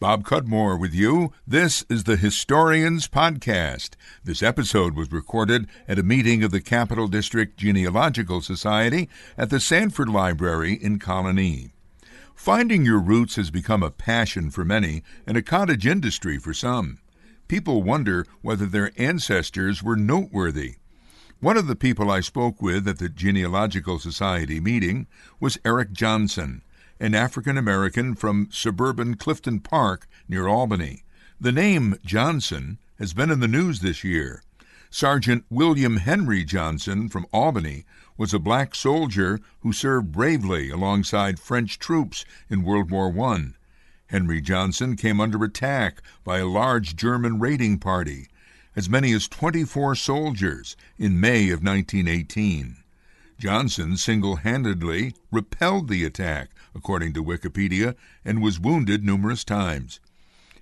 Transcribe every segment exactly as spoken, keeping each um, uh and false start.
Bob Cudmore with you. This is the Historians Podcast. This episode was recorded at a meeting of the Capital District Genealogical Society at the Sanford Library in Colony. Finding your roots has become a passion for many and a cottage industry for some. People wonder whether their ancestors were noteworthy. One of the people I spoke with at the Genealogical Society meeting was Eric Johnson, an African-American from suburban Clifton Park near Albany. The name Johnson has been in the news this year. Sergeant William Henry Johnson from Albany was a black soldier who served bravely alongside French troops in World War One. Henry Johnson came under attack by a large German raiding party, as many as twenty-four soldiers, in May of nineteen eighteen. Johnson single-handedly repelled the attack, according to Wikipedia, and was wounded numerous times.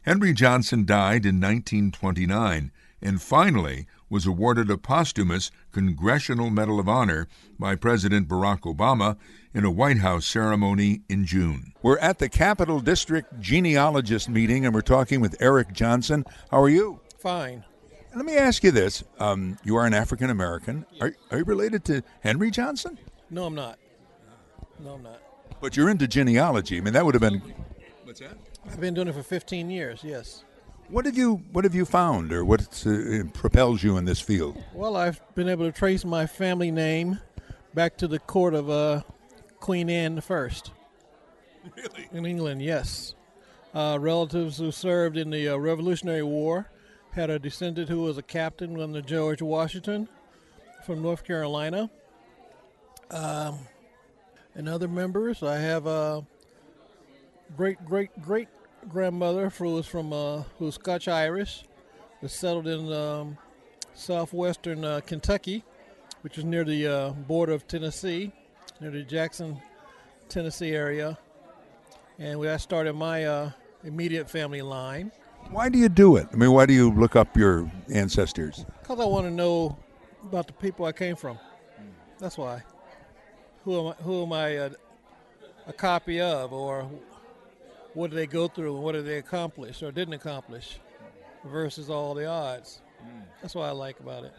Henry Johnson died in nineteen twenty-nine and finally was awarded a posthumous Congressional Medal of Honor by President Barack Obama in a White House ceremony in June. We're at the Capital District Genealogist meeting, and we're talking with Eric Johnson. How are you? Fine. Let me ask you this. Um, you are an African-American. Yes. Are, are you related to Henry Johnson? No, I'm not. No, I'm not. But you're into genealogy. I mean, that would have been... What's that? I've been doing it for fifteen years, yes. What have you What have you found, or what uh, propels you in this field? Well, I've been able to trace my family name back to the court of uh, Queen Anne the First. Really? In England, yes. Uh, relatives who served in the uh, Revolutionary War. Had a descendant who was a captain under George Washington from North Carolina. Um, and other members, I have a great-great-great-grandmother who was from uh, who's Scotch-Irish, was settled in um, southwestern uh, Kentucky, which is near the uh, border of Tennessee, near the Jackson, Tennessee area. And I started my uh, immediate family line. Why do you do it? I mean, why do you look up your ancestors? Because I want to know about the people I came from. That's why. Who am I, who am I a, a copy of, or what did they go through, and what did they accomplish or didn't accomplish versus all the odds. That's what I like about it.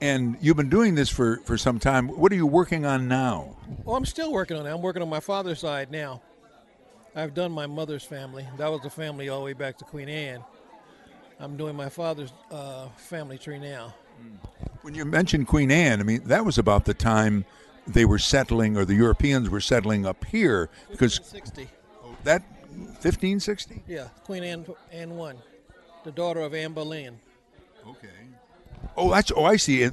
And you've been doing this for, for some time. What are you working on now? Well, I'm still working on it. I'm working on my father's side now. I've done my mother's family. That was the family all the way back to Queen Anne. I'm doing my father's uh, family tree now. When you mentioned Queen Anne, I mean, that was about the time they were settling, or the Europeans were settling up here. Because fifteen sixty. That, fifteen sixty? Yeah, Queen Anne, Anne I, the daughter of Anne Boleyn. Okay. Oh, that's, oh, I see it.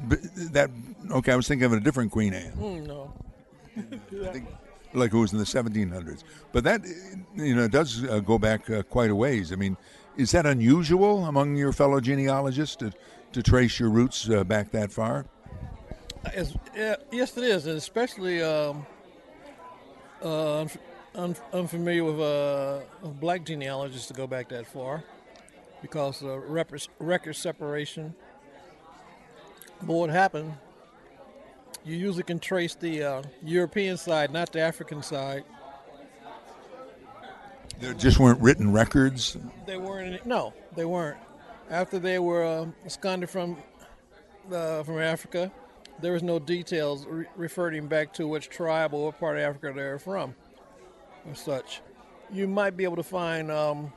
That, okay, I was thinking of a different Queen Anne. Mm, no. I think, like it was in the seventeen hundreds. But that, you know, does uh, go back uh, quite a ways. I mean, is that unusual among your fellow genealogists to, to trace your roots uh, back that far? As, uh, yes, it is, and especially um, uh, I'm unfamiliar with uh, black genealogists to go back that far because of rep- record separation. But what happened... You usually can trace the uh, European side, not the African side. There just weren't written records? They weren't. No, they weren't. After they were um, absconded from uh, from Africa, there was no details re- referring back to which tribe or what part of Africa they were from or such. You might be able to find, um,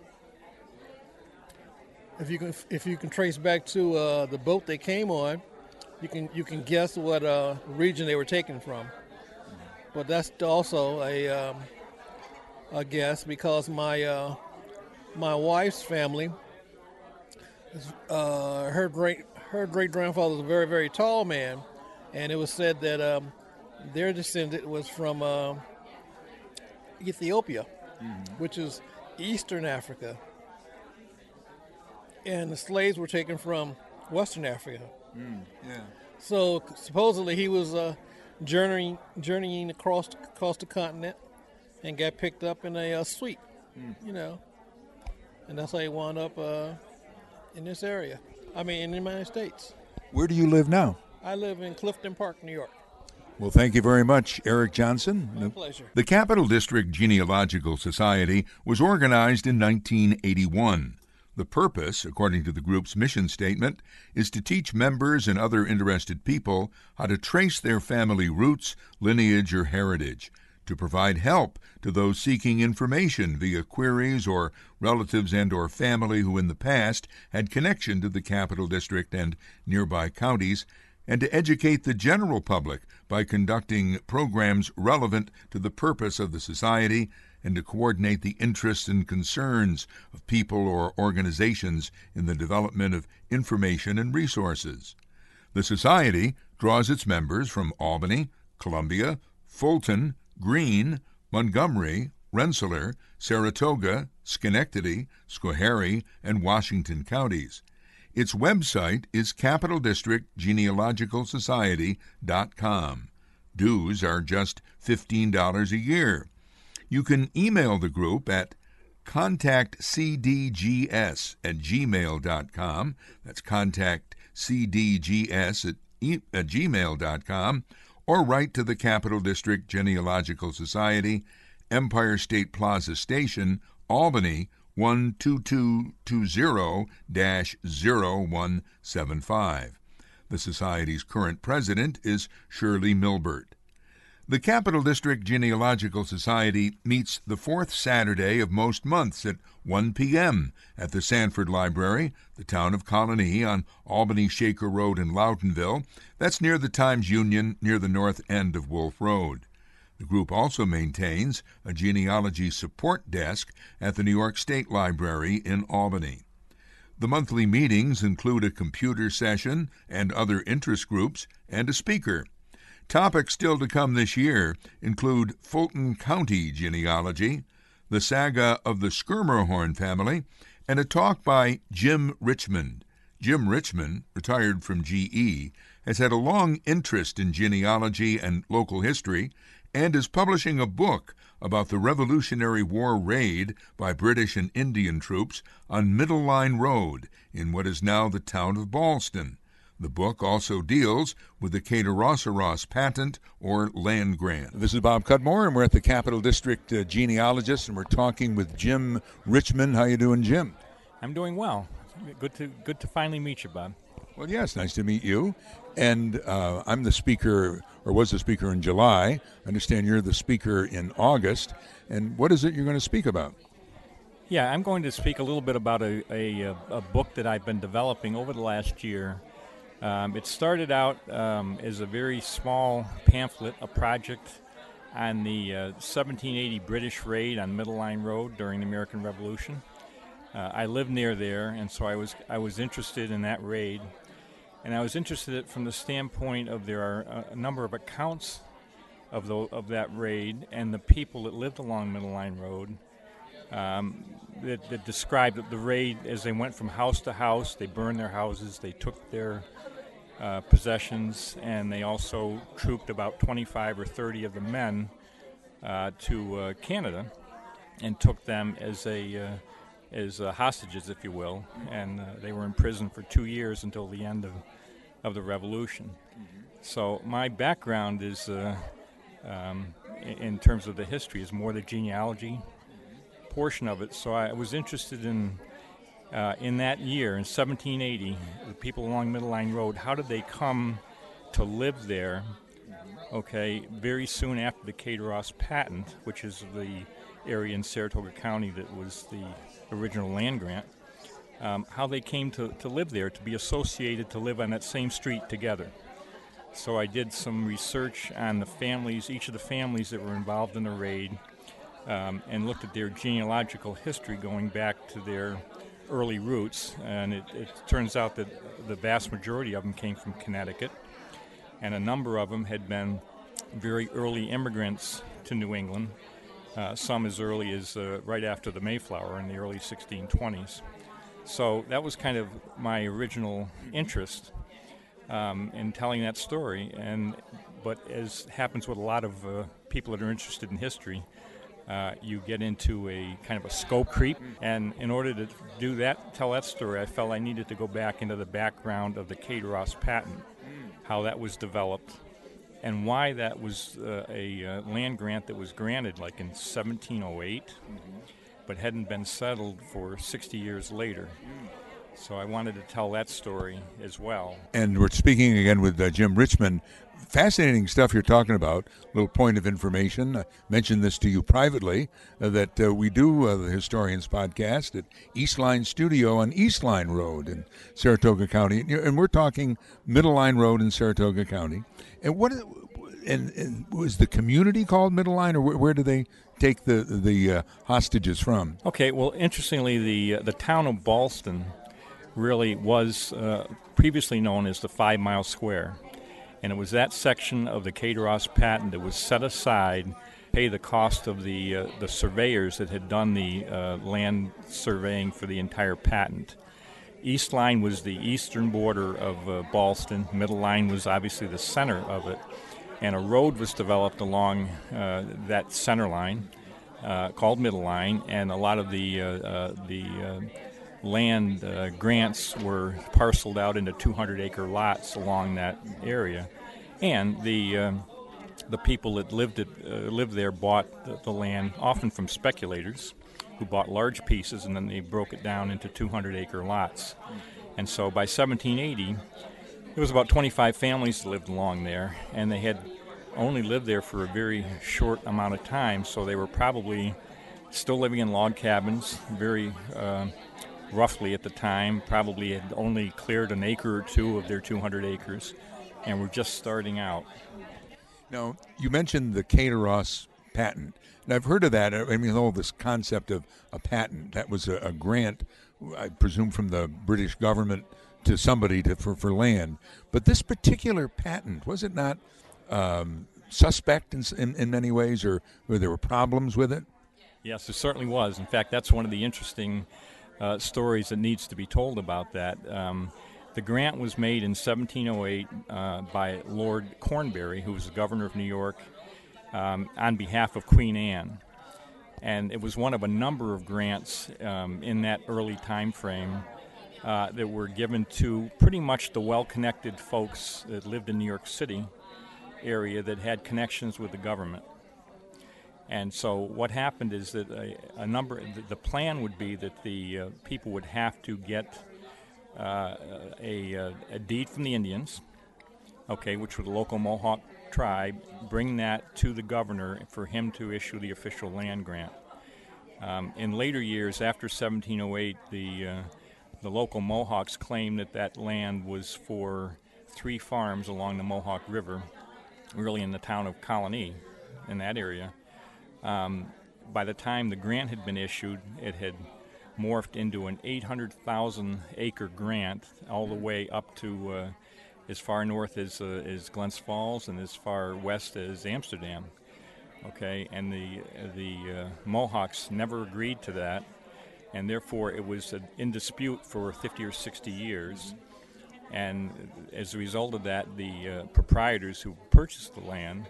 if you can if you can trace back to uh, the boat they came on, You can you can guess what uh, region they were taken from, but that's also a um, a guess because my uh, my wife's family, uh, her great her great grandfather was a very very tall man, and it was said that um, their descendant was from uh, Ethiopia, mm-hmm. which is Eastern Africa, and the slaves were taken from Western Africa. Mm, yeah. So supposedly he was uh, journeying journeying across across the continent, and got picked up in a uh, suite, mm. you know, and that's how he wound up uh, in this area. I mean, in the United States. Where do you live now? I live in Clifton Park, New York. Well, thank you very much, Eric Johnson. My pleasure. The Capital District Genealogical Society was organized in nineteen eighty-one. The purpose, according to the group's mission statement, is to teach members and other interested people how to trace their family roots, lineage, or heritage, to provide help to those seeking information via queries or relatives and or family who in the past had connection to the Capital District and nearby counties, and to educate the general public by conducting programs relevant to the purpose of the society and to coordinate the interests and concerns of people or organizations in the development of information and resources. The Society draws its members from Albany, Columbia, Fulton, Greene, Montgomery, Rensselaer, Saratoga, Schenectady, Schoharie, and Washington counties. Its website is capital district genealogical society dot com. Dues are just fifteen dollars a year. You can email the group at contact c d g s at gmail dot com. That's contact c d g s at gmail dot com. Or write to the Capital District Genealogical Society, Empire State Plaza Station, Albany, one two two two zero dash zero one seven five. The Society's current president is Shirley Milbert. The Capital District Genealogical Society meets the fourth Saturday of most months at one p.m. at the Sanford Library, the town of Colony, on Albany Shaker Road in Loudonville. That's near the Times Union, near the north end of Wolf Road. The group also maintains a genealogy support desk at the New York State Library in Albany. The monthly meetings include a computer session and other interest groups and a speaker. Topics still to come this year include Fulton County genealogy, the saga of the Skirmerhorn family, and a talk by Jim Richmond. Jim Richmond, retired from G E, has had a long interest in genealogy and local history and is publishing a book about the Revolutionary War raid by British and Indian troops on Middle Line Road in what is now the town of Ballston. The book also deals with the Kayaderosseras patent or land grant. This is Bob Cudmore, and we're at the Capital District uh, Genealogist, and we're talking with Jim Richmond. How you doing, Jim? I'm doing well. Good to good to finally meet you, Bob. Well, yes, nice to meet you. And uh, I'm the speaker, or was the speaker in July. I understand you're the speaker in August. And what is it you're going to speak about? Yeah, I'm going to speak a little bit about a, a, a book that I've been developing over the last year. Um, it started out um, as a very small pamphlet, a project on the uh, seventeen eighty British raid on Middle Line Road during the American Revolution. Uh, I lived near there, and so I was I was interested in that raid, and I was interested from the standpoint of there are a number of accounts of the of that raid and the people that lived along Middle Line Road. Um, that, that described the raid as they went from house to house. They burned their houses, they took their uh, possessions, and they also trooped about twenty-five or thirty of the men uh, to uh, Canada and took them as a uh, as uh, hostages, if you will. And uh, they were in prison for two years until the end of of the revolution. So my background is, uh, um, in terms of the history, is more the genealogy portion of it, so I was interested in uh, in that year in seventeen eighty, the people along Middle Line Road. How did they come to live there? Okay, very soon after the Cateros patent, which is the area in Saratoga County that was the original land grant, um, how they came to, to live there, to be associated, to live on that same street together. So I did some research on the families, each of the families that were involved in the raid. Um, and looked at their genealogical history going back to their early roots, and it, it turns out that the vast majority of them came from Connecticut, and a number of them had been very early immigrants to New England, uh, some as early as uh, right after the Mayflower in the early sixteen twenties. So that was kind of my original interest um, in telling that story, and but as happens with a lot of uh, people that are interested in history, Uh, you get into a kind of a scope creep, and in order to do that, tell that story, I felt I needed to go back into the background of the Cateros patent, how that was developed, and why that was uh, a uh, land grant that was granted like in seventeen oh eight, mm-hmm. but hadn't been settled for sixty years later. Mm. So I wanted to tell that story as well. And we're speaking again with uh, Jim Richmond. Fascinating stuff you're talking about. Little point of information. I mentioned this to you privately, uh, that uh, we do uh, the Historians Podcast at East Line Studio on East Line Road in Saratoga County. And we're talking Middle Line Road in Saratoga County. And what and, and was the community called Middle Line, or where, where do they take the, the uh, hostages from? Okay, well, interestingly, the, uh, the town of Ballston really was uh, previously known as the Five Mile Square. And it was that section of the Cateros patent that was set aside to pay the cost of the uh, the surveyors that had done the uh, land surveying for the entire patent. East Line was the eastern border of uh, Ballston. Middle Line was obviously the center of it. And a road was developed along uh, that center line uh, called Middle Line, and a lot of the uh, uh, the... Uh, land uh, grants were parceled out into two hundred acre lots along that area, and the uh, the people that lived it, uh, lived there bought the, the land often from speculators who bought large pieces, and then they broke it down into two hundred acre lots. And so by seventeen eighty, there was about twenty-five families that lived along there, and they had only lived there for a very short amount of time, so they were probably still living in log cabins, very uh, roughly at the time, probably had only cleared an acre or two of their two hundred acres, and were just starting out. Now, you mentioned the Kayaderosseras patent, and I've heard of that. I mean, all this concept of a patent, that was a, a grant, I presume, from the British government to somebody to, for, for land. But this particular patent, was it not um, suspect in, in, in many ways, or, or there were problems with it? Yes, there certainly was. In fact, that's one of the interesting Uh, stories that needs to be told about that. Um, the grant was made in seventeen oh eight uh, by Lord Cornbury, who was the governor of New York, um, on behalf of Queen Anne. And it was one of a number of grants um, in that early time frame uh, that were given to pretty much the well-connected folks that lived in New York City area that had connections with the government. And so what happened is that a, a number, the plan would be that the uh, people would have to get uh, a, a deed from the Indians, okay, which were the local Mohawk tribe, bring that to the governor for him to issue the official land grant. Um, in later years, after seventeen oh eight, the, uh, the local Mohawks claimed that that land was for three farms along the Mohawk River, really in the town of Colony, in that area. Um, by the time the grant had been issued, it had morphed into an eight hundred thousand acre grant all the way up to uh, as far north as, uh, as Glens Falls and as far west as Amsterdam. Okay, and the, the uh, Mohawks never agreed to that, and therefore it was in dispute for fifty or sixty years. And as a result of that, the uh, proprietors who purchased the land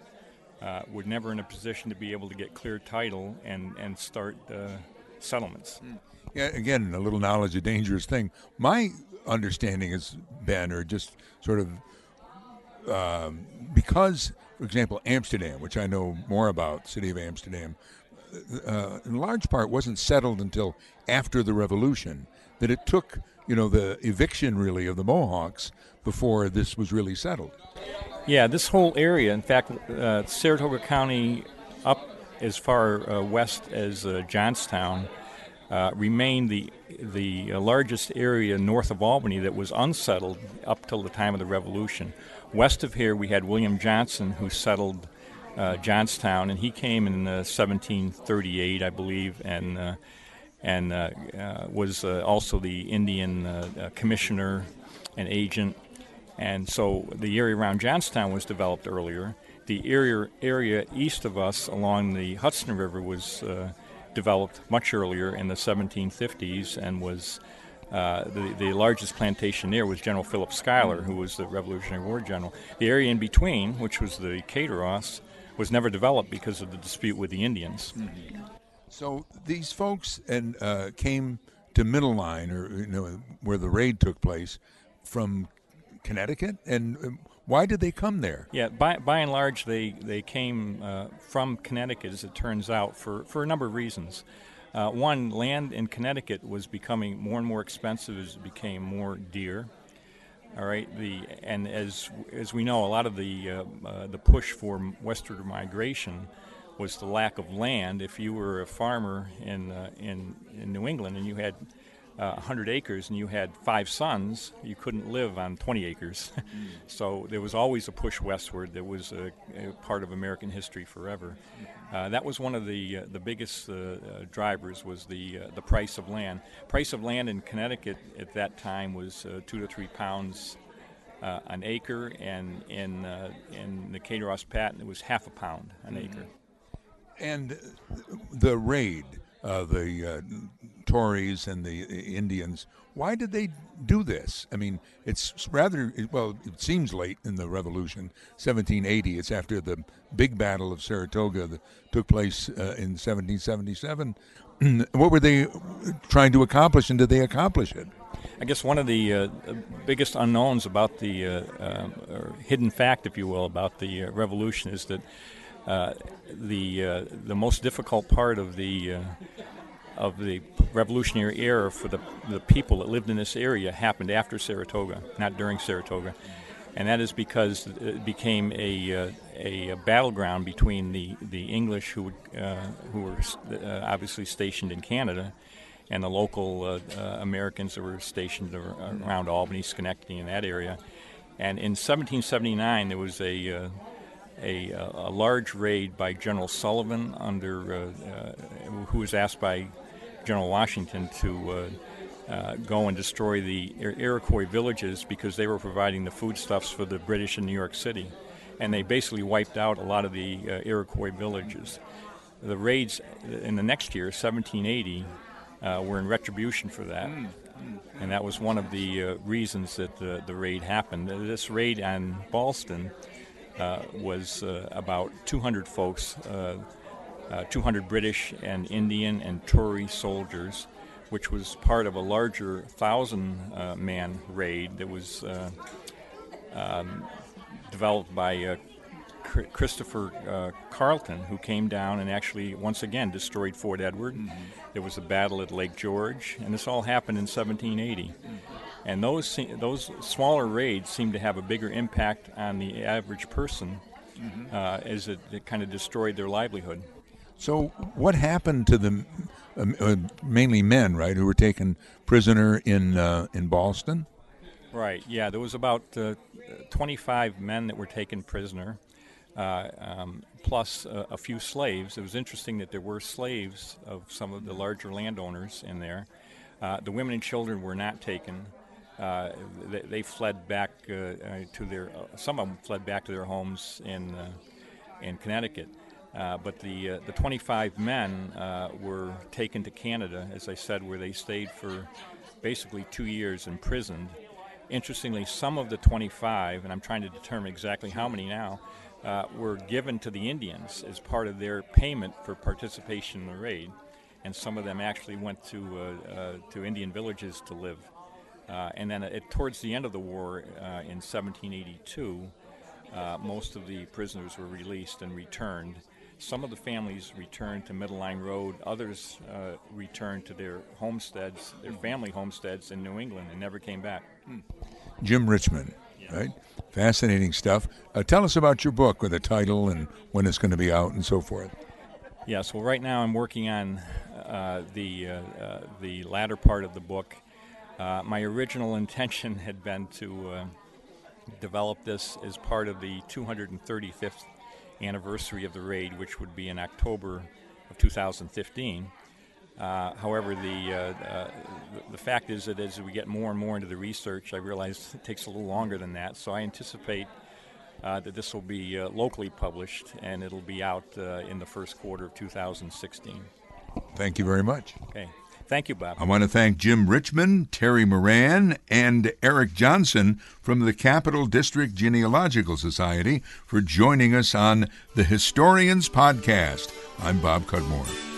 Uh, were never in a position to be able to get clear title and, and start uh, settlements. Yeah, again, a little knowledge, a dangerous thing. My understanding has been, or just sort of, uh, because, for example, Amsterdam, which I know more about, city of Amsterdam, uh, in large part wasn't settled until after the Revolution, that it took, you know, the eviction, really, of the Mohawks before this was really settled. Yeah, this whole area, in fact, uh, Saratoga County up as far uh, west as uh, Johnstown uh, remained the the largest area north of Albany that was unsettled up till the time of the Revolution. West of here, we had William Johnson, who settled uh, Johnstown, and he came in uh, seventeen thirty-eight, I believe, and uh, and uh, uh, was uh, also the Indian uh, uh, commissioner and agent. And so the area around Johnstown was developed earlier. The area, area east of us along the Hudson River was uh, developed much earlier in the seventeen fifties, and was uh, the, the largest plantation there was General Philip Schuyler, who was the Revolutionary War general. The area in between, which was the Cateros, was never developed because of the dispute with the Indians. Mm-hmm. So these folks and uh, came to Middle Line, or you know, where the raid took place, from Connecticut, and Why did they come there? Yeah, by by and large, they, they came uh, from Connecticut, as it turns out, for, for a number of reasons. Uh, one, land in Connecticut was becoming more and more expensive as it became more dear. All right, the and as as we know, a lot of the uh, uh, the push for westward migration was the lack of land. If you were a farmer in uh, in in New England and you had uh, one hundred acres and you had five sons, you couldn't live on twenty acres. So there was always a push westward. That was a, a part of American history forever. Uh, that was one of the uh, the biggest uh, uh, drivers was the uh, the price of land. Price of land in Connecticut at that time was uh, two to three pounds uh, an acre, and in uh, in the Kayaderos patent it was half a pound an mm-hmm. acre. And the raid, uh, the uh, Tories and the Indians, why did they do this? I mean, it's rather, well, it seems late in the Revolution, seventeen eighty. It's after the big battle of Saratoga that took place uh, in seventeen seventy-seven. What were they trying to accomplish, and did they accomplish it? I guess one of the uh, biggest unknowns about the, uh, uh, or hidden fact, if you will, about the uh, Revolution is that Uh, the uh, the most difficult part of the uh, of the Revolutionary era for the the people that lived in this area happened after Saratoga, not during Saratoga, and that is because it became a uh, a battleground between the, the English who uh, who were st- uh, obviously stationed in Canada, and the local uh, uh, Americans that were stationed around Albany, Schenectady, in that area, and in seventeen seventy-nine there was a uh, A, a large raid by General Sullivan, under uh, uh, who was asked by General Washington to uh, uh, go and destroy the Iroquois villages because they were providing the foodstuffs for the British in New York City, and they basically wiped out a lot of the uh, Iroquois villages. The raids in the next year, seventeen eighty, uh, were in retribution for that, and that was one of the uh, reasons that the, the raid happened. This raid on Ballston Uh, was uh, about two hundred folks, uh, uh, two hundred British and Indian and Tory soldiers, which was part of a larger one thousand man uh, raid that was uh, um, developed by uh, C- Christopher uh, Carleton, who came down and actually, once again, destroyed Fort Edward. Mm-hmm. There was a battle at Lake George, and this all happened in seventeen eighty. Mm-hmm. And those those smaller raids seem to have a bigger impact on the average person, mm-hmm. uh, as it, it kind of destroyed their livelihood. So what happened to the um, uh, mainly men, right, who were taken prisoner in uh, in Ballston? Right. Yeah, there was about uh, twenty-five men that were taken prisoner, uh, um, plus uh, a few slaves. It was interesting that there were slaves of some of the larger landowners in there. Uh, the women and children were not taken. Uh, they, they fled back uh, to their. Uh, some of them fled back to their homes in uh, in Connecticut, uh, but the uh, the twenty-five men uh, were taken to Canada, as I said, where they stayed for basically two years imprisoned. Interestingly, some of the twenty-five, and I'm trying to determine exactly how many now, uh, were given to the Indians as part of their payment for participation in the raid, and some of them actually went to uh, uh, to Indian villages to live. Uh, and then at, towards the end of the war, uh, in seventeen eighty-two, uh, most of the prisoners were released and returned. Some of the families returned to Middle Line Road. Others uh, returned to their homesteads, their family homesteads in New England, and never came back. Hmm. Jim Richmond, yes. Right? Fascinating stuff. Uh, tell us about your book, with a title and when it's going to be out and so forth. Yes. Well, right now I'm working on uh, the uh, uh, the latter part of the book. Uh, my original intention had been to uh, develop this as part of the two hundred thirty-fifth anniversary of the raid, which would be in October of two thousand fifteen. Uh, however, the, uh, uh, the fact is that as we get more and more into the research, I realize it takes a little longer than that, so I anticipate uh, that this will be uh, locally published, and it'll be out uh, in the first quarter of two thousand sixteen. Thank you very much. Okay. Thank you, Bob. I want to thank Jim Richmond, Terry Moran, and Eric Johnson from the Capital District Genealogical Society for joining us on the Historians Podcast. I'm Bob Cudmore.